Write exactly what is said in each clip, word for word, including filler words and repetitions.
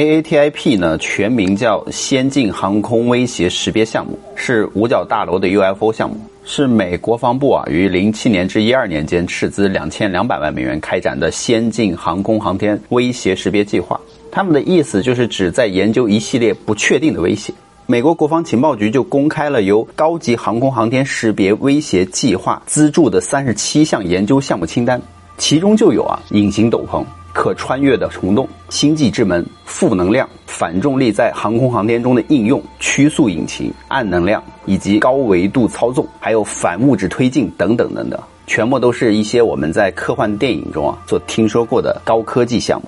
A A T I P 呢，全名叫先进航空威胁识别项目，是五角大楼的 U F O 项目，是美国防部啊于零七年至十二年间斥资两千两百万美元开展的先进航空航天威胁识别计划。他们的意思就是旨在研究一系列不确定的威胁。美国国防情报局就公开了由高级航空航天识别威胁计划资助的三十七项研究项目清单，其中就有啊隐形斗篷、可穿越的虫洞、星际之门、负能量、反重力在航空航天中的应用、曲速引擎、暗能量以及高维度操纵，还有反物质推进等等等等，全部都是一些我们在科幻电影中啊所听说过的高科技项目。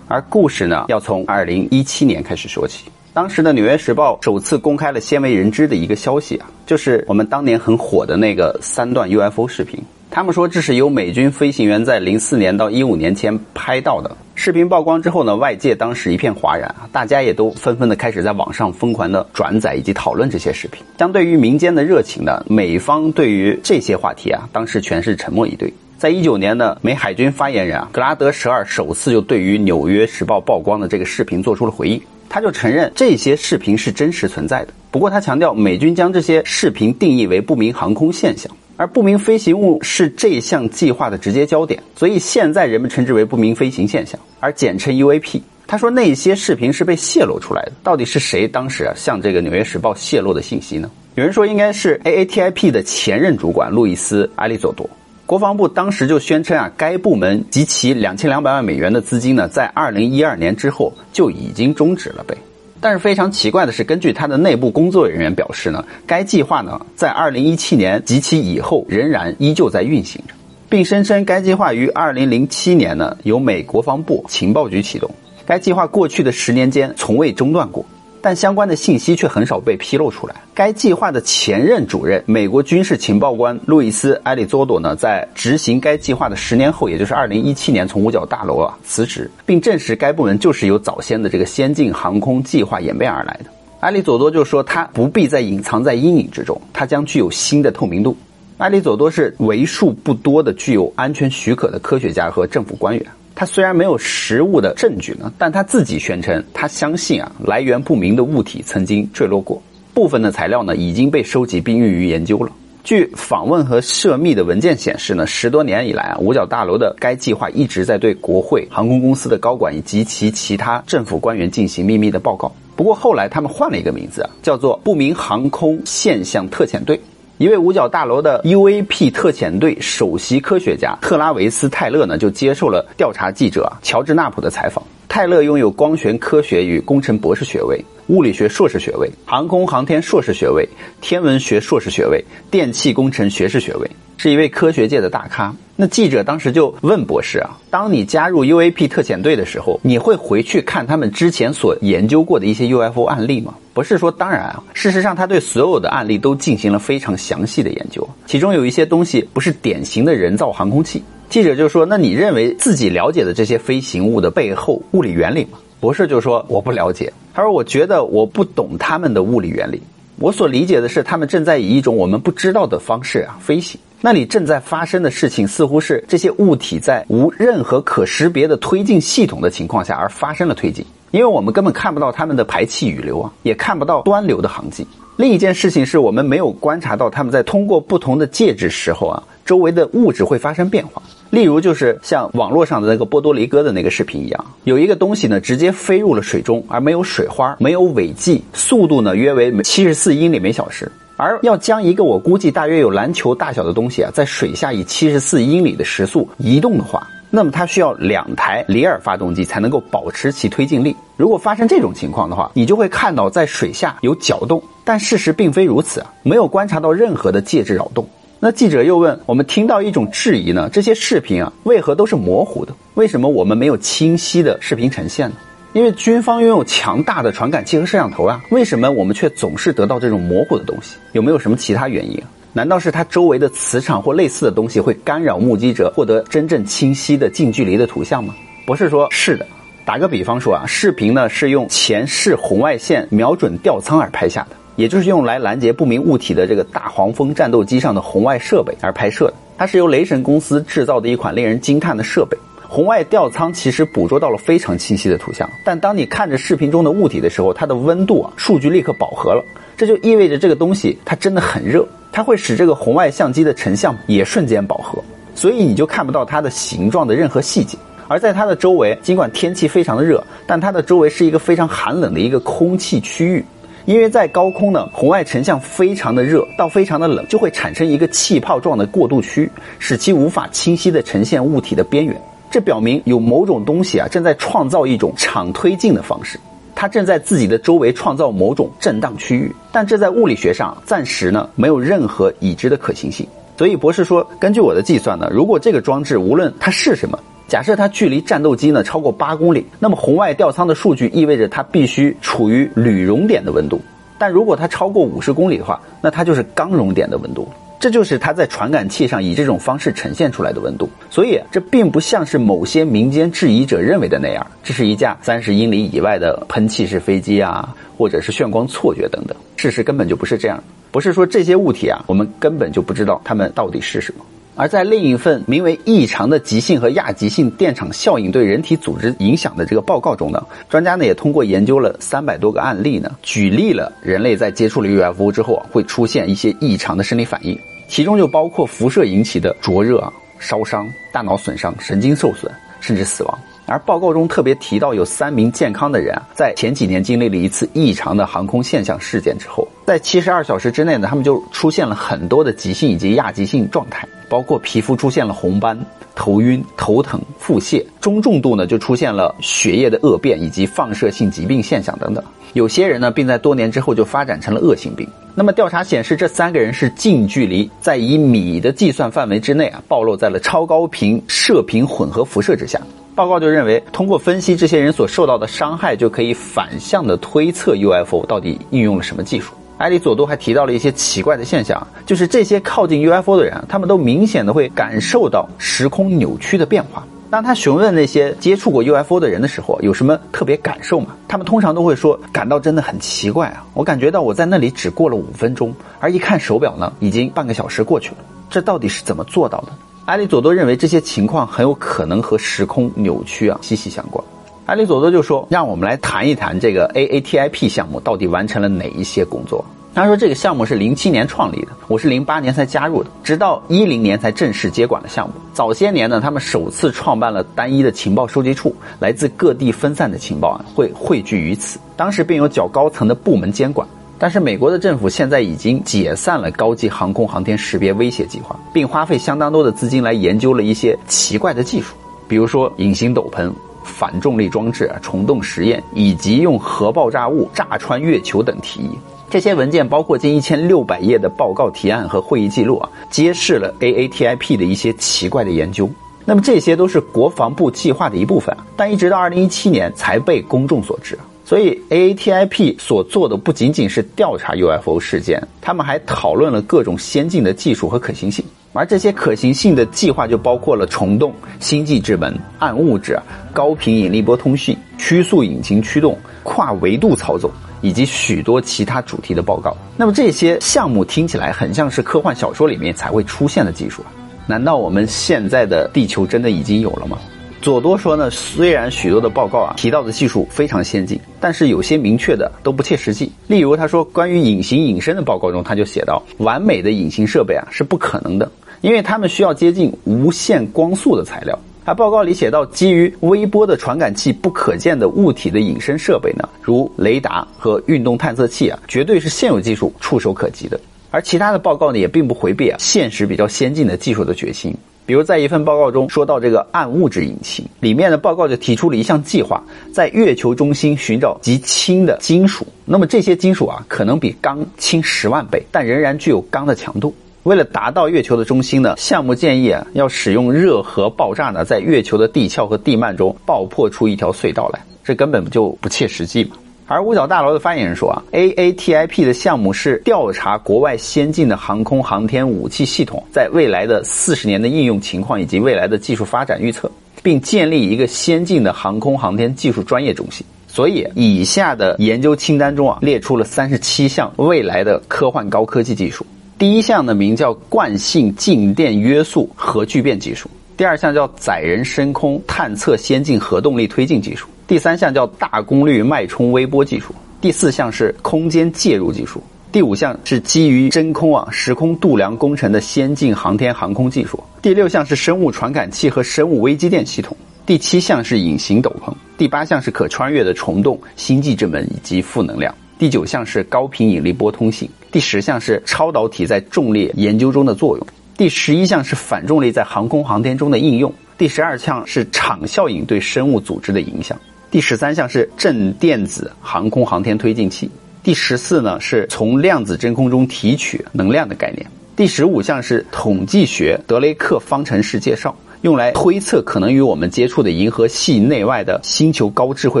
而故事呢，要从二零一七年开始说起。当时的《纽约时报》首次公开了鲜为人知的一个消息啊，就是我们当年很火的那个三段 U F O 视频。他们说这是由美军飞行员在零四年到一五年前拍到的。视频曝光之后呢，外界当时一片哗然，大家也都纷纷的开始在网上疯狂的转载以及讨论这些视频。相对于民间的热情呢，美方对于这些话题啊，当时全是沉默以对。在一九年呢，美海军发言人啊格拉德十二首次就对于纽约时报曝光的这个视频做出了回应，他就承认这些视频是真实存在的。不过他强调，美军将这些视频定义为不明航空现象，而不明飞行物是这项计划的直接焦点，所以现在人们称之为不明飞行现象，而简称 U A P。他说那些视频是被泄露出来的，到底是谁当时啊向这个纽约时报泄露的信息呢？有人说应该是 A A T I P 的前任主管路易斯·埃利佐多。国防部当时就宣称啊，该部门及其两千两百万美元的资金呢，在二零一二年之后就已经终止了呗。但是非常奇怪的是，根据他的内部工作人员表示呢，该计划呢，在二零一七年及其以后仍然依旧在运行着，并声称该计划于二零零七年呢，由美国防部情报局启动。该计划过去的十年间从未中断过，但相关的信息却很少被披露出来。该计划的前任主任美国军事情报官路易斯·埃利佐多呢，在执行该计划的十年后，也就是二零一七年从五角大楼啊辞职，并证实该部门就是由早先的这个先进航空计划演变而来的。埃利佐多就说，他不必再隐藏在阴影之中，他将具有新的透明度。埃利佐多是为数不多的具有安全许可的科学家和政府官员。他虽然没有实物的证据呢，但他自己宣称他相信啊来源不明的物体曾经坠落过，部分的材料呢已经被收集并用于研究了。据访问和涉密的文件显示呢，十多年以来啊，五角大楼的该计划一直在对国会、航空公司的高管以及其其他政府官员进行秘密的报告。不过后来他们换了一个名字啊，叫做不明航空现象特遣队。一位五角大楼的 U A P 特遣队首席科学家特拉维斯·泰勒呢，就接受了调查记者乔治·纳普的采访。泰勒拥有光学科学与工程博士学位、物理学硕士学位、航空航天硕士学位、天文学硕士学位、电气工程学士学位，是一位科学界的大咖。那记者当时就问博士啊，当你加入 U A P 特遣队的时候，你会回去看他们之前所研究过的一些 U F O 案例吗？博士说当然啊，事实上他对所有的案例都进行了非常详细的研究，其中有一些东西不是典型的人造航空器。记者就说，那你认为自己了解的这些飞行物的背后物理原理吗？博士就说我不了解，他说我觉得我不懂他们的物理原理，我所理解的是他们正在以一种我们不知道的方式啊飞行，那里正在发生的事情似乎是这些物体在无任何可识别的推进系统的情况下而发生了推进，因为我们根本看不到它们的排气雨流啊，也看不到端流的航迹。另一件事情是我们没有观察到它们在通过不同的介质时候啊，周围的物质会发生变化。例如就是像网络上的那个波多黎各的那个视频一样，有一个东西呢直接飞入了水中，而没有水花，没有尾迹，速度呢约为七十四英里每小时。而要将一个我估计大约有篮球大小的东西啊，在水下以七十四英里的时速移动的话，那么它需要两台里尔发动机才能够保持其推进力。如果发生这种情况的话，你就会看到在水下有搅动，但事实并非如此啊，没有观察到任何的介质扰动。那记者又问，我们听到一种质疑呢，这些视频啊为何都是模糊的？为什么我们没有清晰的视频呈现呢？因为军方拥有强大的传感器和摄像头啊，为什么我们却总是得到这种模糊的东西？有没有什么其他原因啊？难道是它周围的磁场或类似的东西会干扰目击者获得真正清晰的近距离的图像吗？博士说是的。打个比方说啊，视频呢是用前视红外线瞄准吊舱而拍下的，也就是用来拦截不明物体的这个大黄蜂战斗机上的红外设备而拍摄的。它是由雷神公司制造的一款令人惊叹的设备，红外吊舱其实捕捉到了非常清晰的图像，但当你看着视频中的物体的时候，它的温度啊，数据立刻饱和了，这就意味着这个东西它真的很热，它会使这个红外相机的成像也瞬间饱和，所以你就看不到它的形状的任何细节。而在它的周围，尽管天气非常的热，但它的周围是一个非常寒冷的一个空气区域。因为在高空呢，红外成像非常的热到非常的冷，就会产生一个气泡状的过渡区，使其无法清晰的呈现物体的边缘。这表明有某种东西啊，正在创造一种场推进的方式，它正在自己的周围创造某种震荡区域，但这在物理学上暂时呢没有任何已知的可行性。所以博士说，根据我的计算呢，如果这个装置无论它是什么，假设它距离战斗机呢超过八公里，那么红外吊舱的数据意味着它必须处于铝熔点的温度。但如果它超过五十公里的话，那它就是钢熔点的温度。这就是它在传感器上以这种方式呈现出来的温度。所以这并不像是某些民间质疑者认为的那样，这是一架三十英里以外的喷气式飞机啊，或者是眩光错觉等等。事实根本就不是这样。不是说这些物体啊，我们根本就不知道它们到底是什么。而在另一份名为《异常的极性和亚极性电场效应对人体组织影响》的这个报告中呢，专家呢也通过研究了三百多个案例呢，举例了人类在接触了 U F O 之后啊，会出现一些异常的生理反应，其中就包括辐射引起的灼热啊、烧伤、大脑损伤、神经受损，甚至死亡。而报告中特别提到有三名健康的人啊，在前几年经历了一次异常的航空现象事件之后，在七十二小时之内呢，他们就出现了很多的急性以及亚急性状态，包括皮肤出现了红斑、头晕、头疼、腹泻，中重度呢就出现了血液的恶变以及放射性疾病现象等等。有些人呢，并在多年之后就发展成了恶性病。那么调查显示，这三个人是近距离在以米的计算范围之内啊，暴露在了超高频射频混合辐射之下。报告就认为，通过分析这些人所受到的伤害，就可以反向的推测 U F O 到底运用了什么技术。埃里佐多还提到了一些奇怪的现象，就是这些靠近 U F O 的人，他们都明显的会感受到时空扭曲的变化。当他询问那些接触过 U F O 的人的时候，有什么特别感受吗？他们通常都会说，感到真的很奇怪啊，我感觉到我在那里只过了五分钟，而一看手表呢，已经半个小时过去了。这到底是怎么做到的？埃里佐多认为这些情况很有可能和时空扭曲啊息息相关。埃里佐多就说，让我们来谈一谈这个 A A T I P 项目到底完成了哪一些工作。他说，这个项目是零七年创立的，我是零八年才加入的，直到一零年才正式接管了项目。早些年呢，他们首次创办了单一的情报收集处，来自各地分散的情报啊会汇聚于此，当时并有较高层的部门监管。但是美国的政府现在已经解散了高级航空航天识别威胁计划，并花费相当多的资金来研究了一些奇怪的技术，比如说隐形斗篷、反重力装置、虫洞实验，以及用核爆炸物炸穿月球等提议。这些文件包括近一千六百页的报告提案和会议记录啊，揭示了 A A T I P 的一些奇怪的研究。那么这些都是国防部计划的一部分，但一直到二零一七年才被公众所知。所以 A A T I P 所做的不仅仅是调查 U F O 事件，他们还讨论了各种先进的技术和可行性。而这些可行性的计划就包括了虫洞、星际之门、暗物质、高频引力波通讯、曲速引擎驱动、跨维度操纵，以及许多其他主题的报告。那么这些项目听起来很像是科幻小说里面才会出现的技术啊，难道我们现在的地球真的已经有了吗？佐多说呢，虽然许多的报告啊提到的技术非常先进，但是有些明确的都不切实际。例如他说，关于隐形隐身的报告中，他就写到，完美的隐形设备啊是不可能的，因为他们需要接近无线光速的材料。而报告里写到，基于微波的传感器不可见的物体的隐身设备呢，如雷达和运动探测器啊，绝对是现有技术触手可及的。而其他的报告呢，也并不回避啊现实比较先进的技术的决心。比如在一份报告中说到这个暗物质引擎，里面的报告就提出了一项计划，在月球中心寻找极轻的金属。那么这些金属啊，可能比钢轻十万倍，但仍然具有钢的强度。为了达到月球的中心呢，项目建议啊，要使用热核爆炸呢，在月球的地壳和地幔中爆破出一条隧道来，这根本就不切实际嘛。而五角大楼的发言人说啊 ，A A T I P 的项目是调查国外先进的航空航天武器系统在未来的四十年的应用情况以及未来的技术发展预测，并建立一个先进的航空航天技术专业中心。所以以下的研究清单中啊，列出了三十七项未来的科幻高科技技术。第一项呢，名叫惯性静电约束核聚变技术。第二项叫载人深空探测先进核动力推进技术，第三项叫大功率脉冲微波技术，第四项是空间介入技术，第五项是基于真空网时空度量工程的先进航天航空技术，第六项是生物传感器和生物微机电系统，第七项是隐形斗篷，第八项是可穿越的虫洞、星际之门以及负能量，第九项是高频引力波通信，第十项是超导体在重力研究中的作用，第十一项是反重力在航空航天中的应用，第十二项是场效应对生物组织的影响，第十三项是正电子航空航天推进器，第十四呢是从量子真空中提取能量的概念，第十五项是统计学德雷克方程式介绍，用来推测可能与我们接触的银河系内外的星球高智慧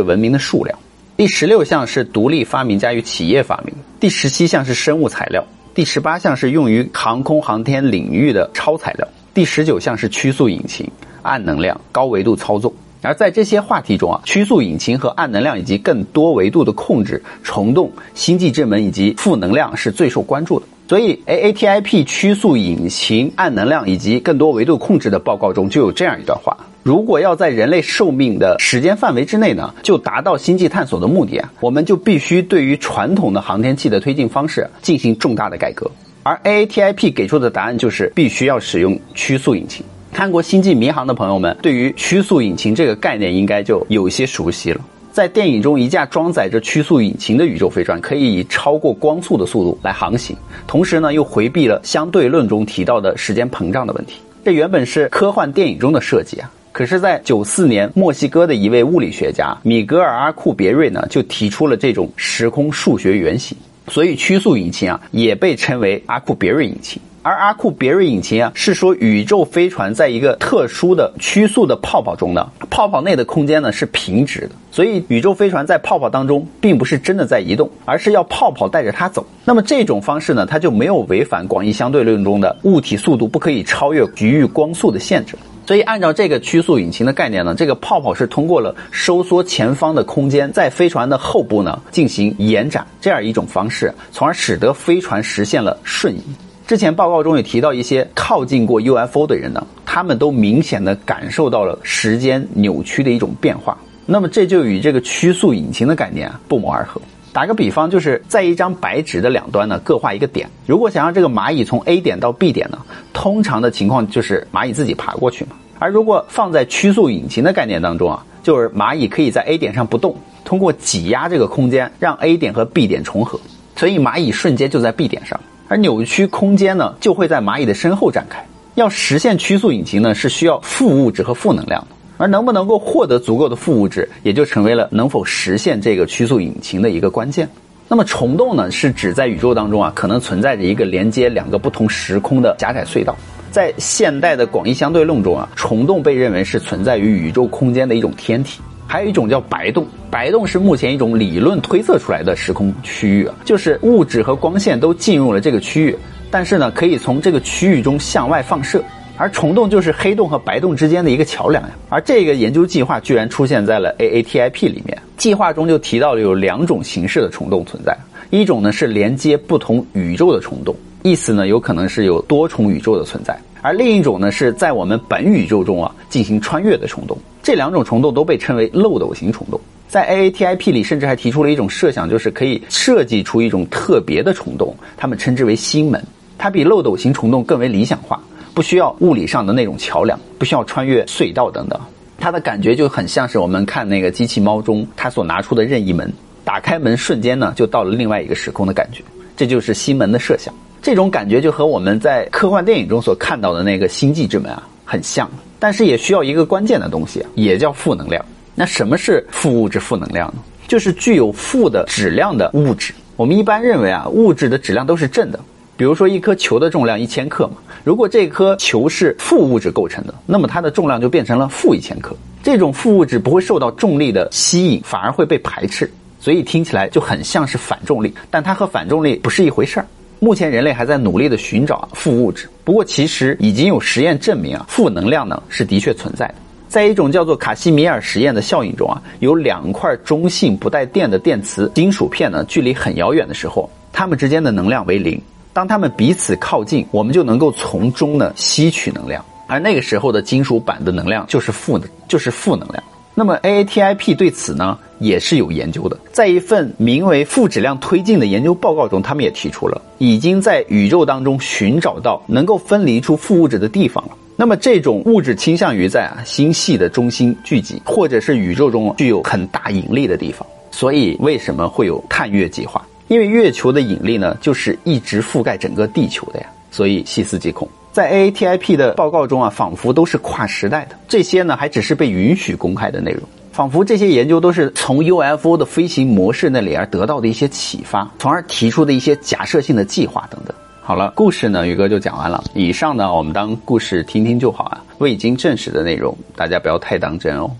文明的数量，第十六项是独立发明家与企业发明，第十七项是生物材料，第十八项是用于航空航天领域的超材料，第十九项是曲速引擎、暗能量、高维度操纵。而在这些话题中啊，曲速引擎和暗能量以及更多维度的控制、虫洞、星际之门以及负能量是最受关注的。所以 A A T I P 曲速引擎、暗能量以及更多维度控制的报告中就有这样一段话：如果要在人类寿命的时间范围之内呢，就达到星际探索的目的啊，我们就必须对于传统的航天器的推进方式进行重大的改革。而 A A T I P 给出的答案就是必须要使用曲速引擎。看过《星际迷航》的朋友们，对于曲速引擎这个概念应该就有些熟悉了。在电影中，一架装载着曲速引擎的宇宙飞船可以以超过光速的速度来航行，同时呢又回避了相对论中提到的时间膨胀的问题。这原本是科幻电影中的设计啊，可是在九四年，墨西哥的一位物理学家米格尔·阿库别瑞呢就提出了这种时空数学原型，所以曲速引擎啊也被称为阿库别瑞引擎。而阿库别瑞引擎啊，是说宇宙飞船在一个特殊的曲速的泡泡中呢，泡泡内的空间呢是平直的，所以宇宙飞船在泡泡当中并不是真的在移动，而是要泡泡带着它走。那么这种方式呢，它就没有违反广义相对论中的物体速度不可以超越局域光速的限制。所以按照这个曲速引擎的概念呢，这个泡泡是通过了收缩前方的空间，在飞船的后部呢进行延展，这样一种方式，从而使得飞船实现了瞬移。之前报告中也提到，一些靠近过 U F O 的人呢，他们都明显的感受到了时间扭曲的一种变化。那么这就与这个曲速引擎的概念啊不谋而合。打个比方，就是在一张白纸的两端呢各画一个点。如果想让这个蚂蚁从 A 点到 B 点呢，通常的情况就是蚂蚁自己爬过去嘛。而如果放在曲速引擎的概念当中啊，就是蚂蚁可以在 A 点上不动，通过挤压这个空间让 A 点和 B 点重合，所以蚂蚁瞬间就在 B 点上。而扭曲空间呢就会在蚂蚁的身后展开。要实现曲速引擎呢，是需要负物质和负能量的，而能不能够获得足够的负物质，也就成为了能否实现这个曲速引擎的一个关键。那么虫洞呢，是指在宇宙当中啊可能存在着一个连接两个不同时空的狭窄隧道。在现代的广义相对论中啊，虫洞被认为是存在于宇宙空间的一种天体。还有一种叫白洞，白洞是目前一种理论推测出来的时空区域啊，就是物质和光线都进入了这个区域，但是呢可以从这个区域中向外放射。而虫洞就是黑洞和白洞之间的一个桥梁呀。而这个研究计划居然出现在了 A A T I P 里面，计划中就提到了有两种形式的虫洞存在，一种呢是连接不同宇宙的虫洞，意思呢有可能是有多重宇宙的存在，而另一种呢是在我们本宇宙中啊进行穿越的虫洞。这两种虫洞都被称为漏斗型虫洞。在 A A T I P 里甚至还提出了一种设想，就是可以设计出一种特别的虫洞，他们称之为星门，它比漏斗型虫洞更为理想化，不需要物理上的那种桥梁，不需要穿越隧道等等，它的感觉就很像是我们看那个机器猫中它所拿出的任意门，打开门瞬间呢就到了另外一个时空的感觉，这就是星门的设想。这种感觉就和我们在科幻电影中所看到的那个星际之门啊很像，但是也需要一个关键的东西啊，也叫负能量。那什么是负物质负能量呢？就是具有负的质量的物质。我们一般认为啊，物质的质量都是正的，比如说一颗球的重量一千克嘛，如果这颗球是负物质构成的，那么它的重量就变成了负一千克。这种负物质不会受到重力的吸引，反而会被排斥，所以听起来就很像是反重力，但它和反重力不是一回事儿。目前人类还在努力的寻找负物质，不过其实已经有实验证明啊，负能量呢是的确存在的。在一种叫做卡西米尔实验的效应中啊，有两块中性不带电的电磁金属片呢，距离很遥远的时候，它们之间的能量为零。当它们彼此靠近，我们就能够从中呢吸取能量。而那个时候的金属板的能量就是负的，就是负能量。那么 A A T I P 对此呢也是有研究的，在一份名为负质量推进的研究报告中，他们也提出了已经在宇宙当中寻找到能够分离出负物质的地方了。那么这种物质倾向于在啊星系的中心聚集，或者是宇宙中具有很大引力的地方。所以为什么会有探月计划？因为月球的引力呢就是一直覆盖整个地球的呀，所以细思极恐。在 A A T I P 的报告中啊，仿佛都是跨时代的，这些呢还只是被允许公开的内容，仿佛这些研究都是从 U F O 的飞行模式那里而得到的一些启发，从而提出的一些假设性的计划等等。好了，故事呢宇哥就讲完了，以上呢我们当故事听听就好啊，未经证实的内容大家不要太当真哦。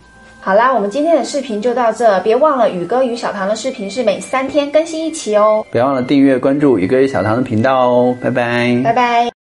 好啦，我们今天的视频就到这，别忘了宇哥与小唐的视频是每三天更新一期哦，别忘了订阅关注宇哥与小唐的频道哦，拜拜拜拜。